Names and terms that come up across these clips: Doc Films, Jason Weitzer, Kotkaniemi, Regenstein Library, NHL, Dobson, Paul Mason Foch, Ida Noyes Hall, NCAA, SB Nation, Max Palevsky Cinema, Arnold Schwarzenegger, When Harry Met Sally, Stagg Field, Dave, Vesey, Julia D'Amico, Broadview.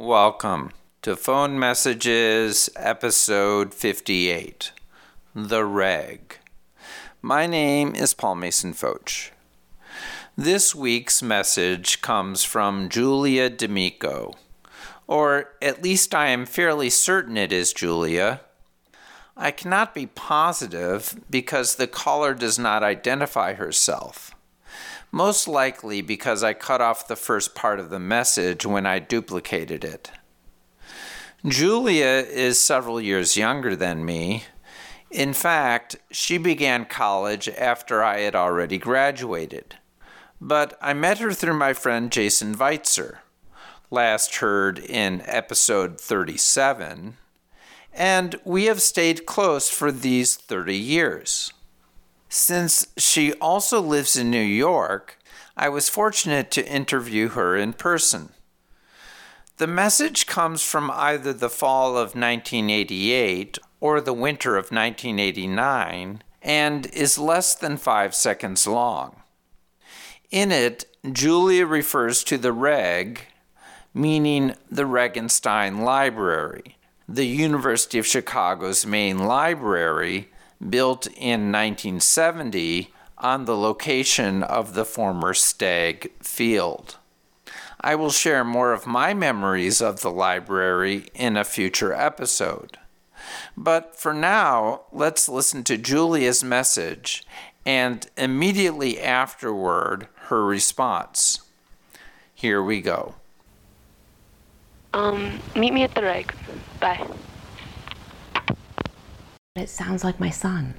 Welcome to Phone Messages, Episode 58, The Reg. My name is Paul Mason Foch. This week's message comes from Julia D'Amico, or at least I am fairly certain it is Julia. I cannot be positive because the caller does not identify herself. Most likely because I cut off the first part of the message when I duplicated it. Julia is several years younger than me. In fact, she began college after I had already graduated. But I met her through my friend Jason Weitzer, last heard in episode 37, and we have stayed close for these 30 years. Since she also lives in New York, I was fortunate to interview her in person. The message comes from either the fall of 1988 or the winter of 1989 and is less than 5 seconds long. In it, Julia refers to the Reg, meaning the Regenstein Library, the University of Chicago's main library, built in 1970 on the location of the former Stagg Field. I will share more of my memories of the library in a future episode. But for now, let's listen to Julia's message and immediately afterward, her response. Here we go. Meet me at the Reg. Bye. It sounds like my son.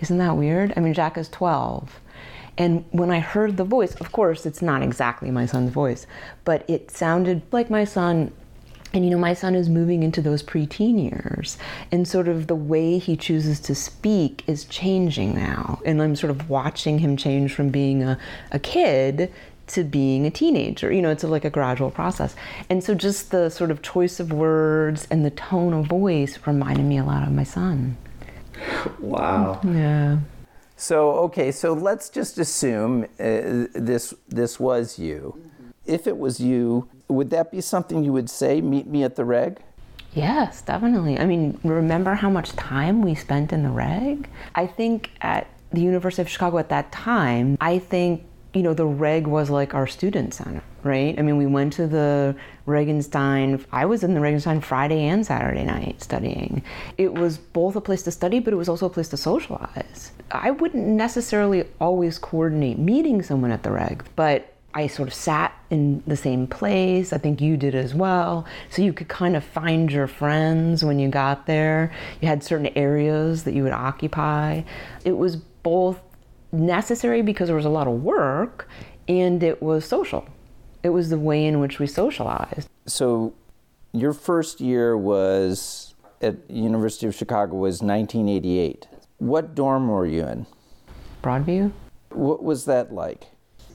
Isn't that weird? I mean, Jack is 12. And when I heard the voice, of course, it's not exactly my son's voice, but it sounded like my son. And you know, my son is moving into those preteen years, and sort of the way he chooses to speak is changing now. And I'm sort of watching him change from being a kid to being a teenager. You know, it's like a gradual process. And so just the sort of choice of words and the tone of voice reminded me a lot of my son. Wow. Yeah. So, okay, so let's just assume this was you. Mm-hmm. If it was you, would that be something you would say, meet me at the Reg? Yes, definitely. I mean, remember how much time we spent in the Reg? I think at the University of Chicago at that time, I think, you know, the Reg was like our student center, right? I mean, we went to the Regenstein. I was in the Regenstein Friday and Saturday night studying. It was both a place to study, but it was also a place to socialize. I wouldn't necessarily always coordinate meeting someone at the Reg, but I sort of sat in the same place. I think you did as well. So you could kind of find your friends when you got there. You had certain areas that you would occupy. It was both necessary because there was a lot of work, and it was social. It was the way in which we socialized. So your first year was at University of Chicago was 1988. What dorm were you in? Broadview. What was that like?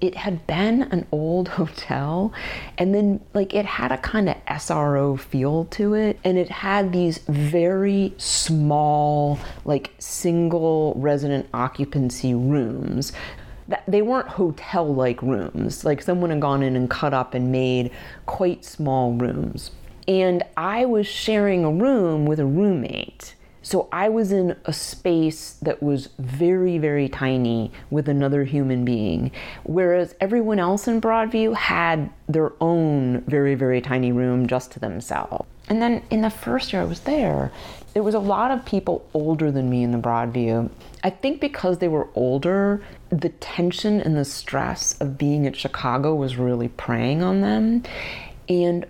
It had been an old hotel, and then like it had a kind of SRO feel to it, and it had these very small, like single resident occupancy rooms. They weren't hotel-like rooms. Like someone had gone in and cut up and made quite small rooms. And I was sharing a room with a roommate. So I was in a space that was very, very tiny with another human being, whereas everyone else in Broadview had their own very, very tiny room just to themselves. And then in the first year I was there was a lot of people older than me in the Broadview. I think because they were older, the tension and the stress of being at Chicago was really preying on them. And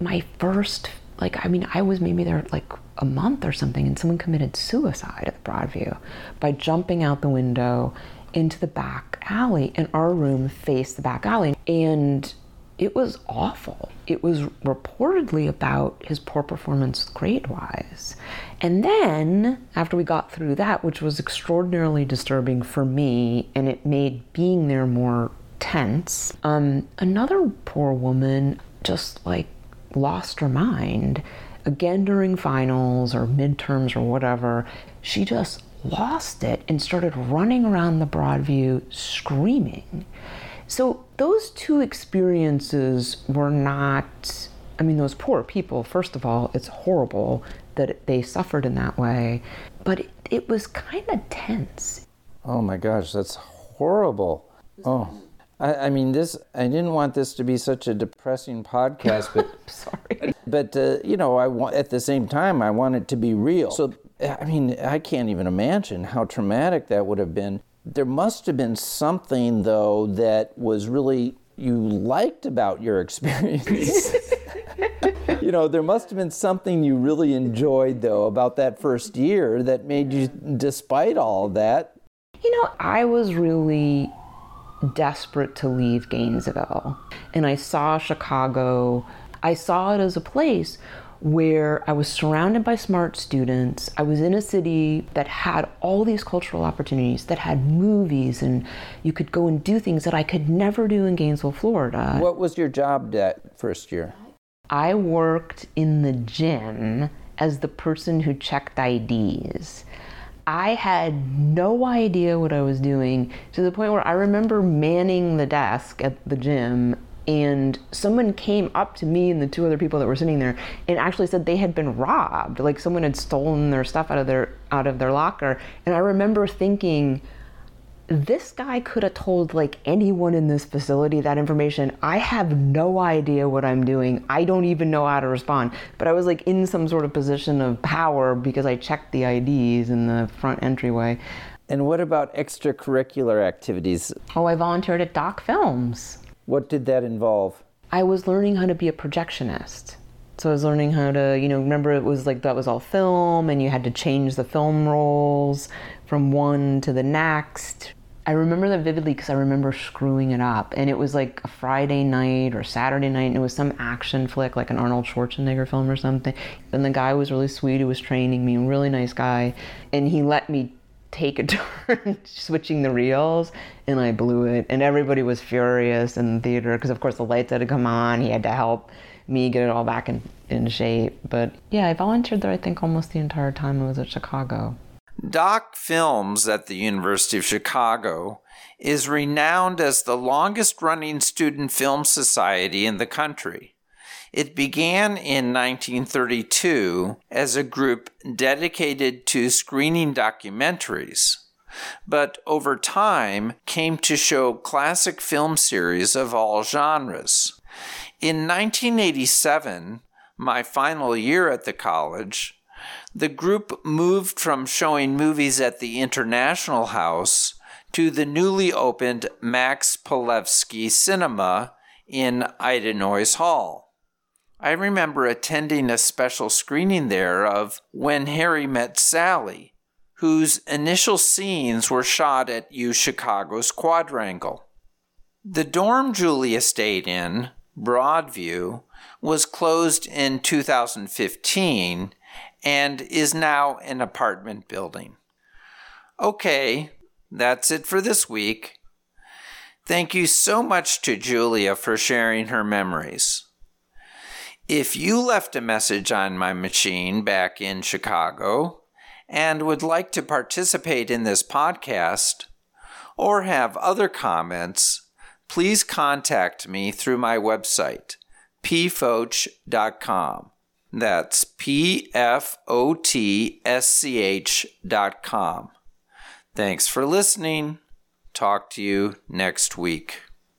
my first, I was maybe there like a month or something, and someone committed suicide at the Broadview by jumping out the window into the back alley, and our room faced the back alley, and it was awful. It was reportedly about his poor performance grade-wise. And then, after we got through that, which was extraordinarily disturbing for me, and it made being there more tense, another poor woman just lost her mind. Again, during finals or midterms or whatever, she just lost it and started running around the Broadview screaming. So those two experiences were not I mean, those poor people, first of all, it's horrible that they suffered in that way, but it was kind of tense. Oh my gosh, that's horrible. Oh, I mean, this, I didn't want this to be such a depressing podcast, but I'm sorry. But, you know, at the same time, I want it to be real. So, I mean, I can't even imagine how traumatic that would have been. There must have been something, though, that was really you liked about your experience. You know, there must have been something you really enjoyed, though, about that first year that made you, despite all that. You know, I was really desperate to leave Gainesville. And I saw Chicago. I saw it as a place where I was surrounded by smart students. I was in a city that had all these cultural opportunities, that had movies, and you could go and do things that I could never do in Gainesville, Florida. What was your job that first year? I worked in the gym as the person who checked IDs. I had no idea what I was doing, to the point where I remember manning the desk at the gym, and someone came up to me and the two other people that were sitting there and actually said they had been robbed, like someone had stolen their stuff out of their locker. And I remember thinking, this guy could have told like anyone in this facility that information. I have no idea what I'm doing. I don't even know how to respond. But I was like in some sort of position of power because I checked the IDs in the front entryway. And what about extracurricular activities? Oh, I volunteered at Doc Films. What did that involve? I was learning how to be a projectionist. So I was learning how to, you know, remember it was like that was all film and you had to change the film rolls from one to the next. I remember that vividly because I remember screwing it up. And it was like a Friday night or Saturday night, and it was some action flick, like an Arnold Schwarzenegger film or something. And the guy was really sweet, who was training me, a really nice guy. And he let me take a turn switching the reels, and I blew it. And everybody was furious in the theater because, of course, the lights had to come on. He had to help me get it all back in shape. But yeah, I volunteered there, I think, almost the entire time I was at Chicago. Doc Films at the University of Chicago is renowned as the longest-running student film society in the country. It began in 1932 as a group dedicated to screening documentaries, but over time came to show classic film series of all genres. In 1987, my final year at the college, the group moved from showing movies at the International House to the newly opened Max Palevsky Cinema in Ida Noyes Hall. I remember attending a special screening there of When Harry Met Sally, whose initial scenes were shot at UChicago's Quadrangle. The dorm Julia stayed in, Broadview, was closed in 2015 and is now an apartment building. Okay, that's it for this week. Thank you so much to Julia for sharing her memories. If you left a message on my machine back in Chicago and would like to participate in this podcast or have other comments, please contact me through my website, pfoch.com. That's pfotsch.com. Thanks for listening. Talk to you next week.